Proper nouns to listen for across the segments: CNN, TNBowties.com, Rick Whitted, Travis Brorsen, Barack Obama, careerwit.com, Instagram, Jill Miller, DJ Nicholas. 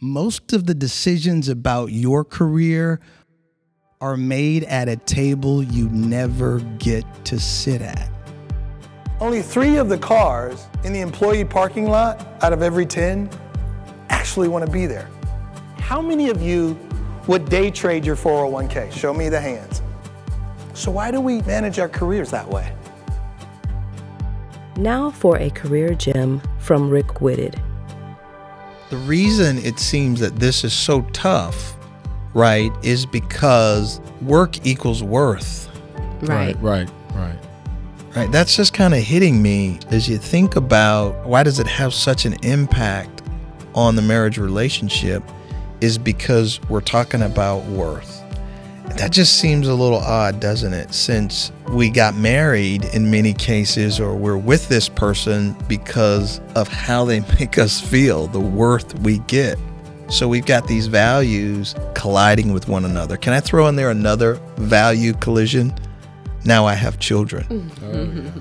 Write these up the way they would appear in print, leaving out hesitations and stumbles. most of the decisions about your career are made at a table you never get to sit at. Only 3 of the cars in the employee parking lot out of every 10 actually want to be there. How many of you would day trade your 401k? Show me the hands. So why do we manage our careers that way? Now for a career gem from Rick Whitted. The reason it seems that this is so tough, right, is because work equals worth. Right. That's just kind of hitting me as you think about why does it have such an impact on the marriage relationship is because we're talking about worth. That just seems a little odd, doesn't it? Since we got married in many cases, or we're with this person because of how they make us feel, the worth we get. So we've got these values colliding with one another. Can I throw in there another value collision? Now I have children. Oh, yeah.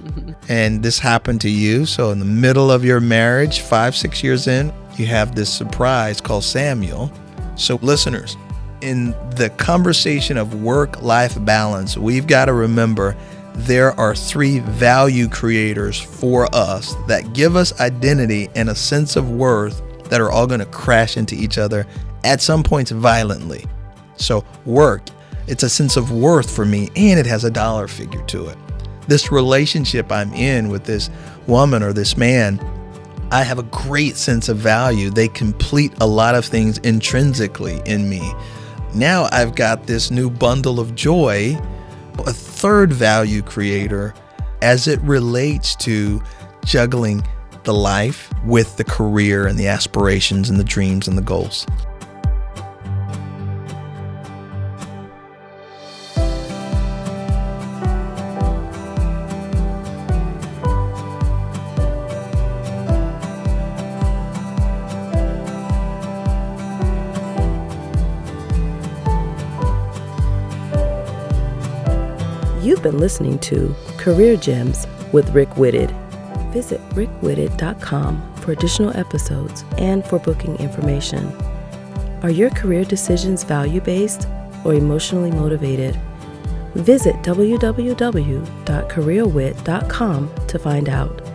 And this happened to you. So in the middle of your marriage, 5-6 years in, you have this surprise called Samuel. So listeners, in the conversation of work-life balance, we've got to remember there are 3 value creators for us that give us identity and a sense of worth that are all going to crash into each other at some points violently. So work, it's a sense of worth for me, and it has a dollar figure to it. This relationship I'm in with this woman or this man, I have a great sense of value. They complete a lot of things intrinsically in me. Now I've got this new bundle of joy, a 3rd value creator, as it relates to juggling the life with the career and the aspirations and the dreams and the goals. You've been listening to Career Gems with Rick Whitted. Visit rickwhitted.com for additional episodes and for booking information. Are your career decisions value-based or emotionally motivated? Visit www.careerwit.com to find out.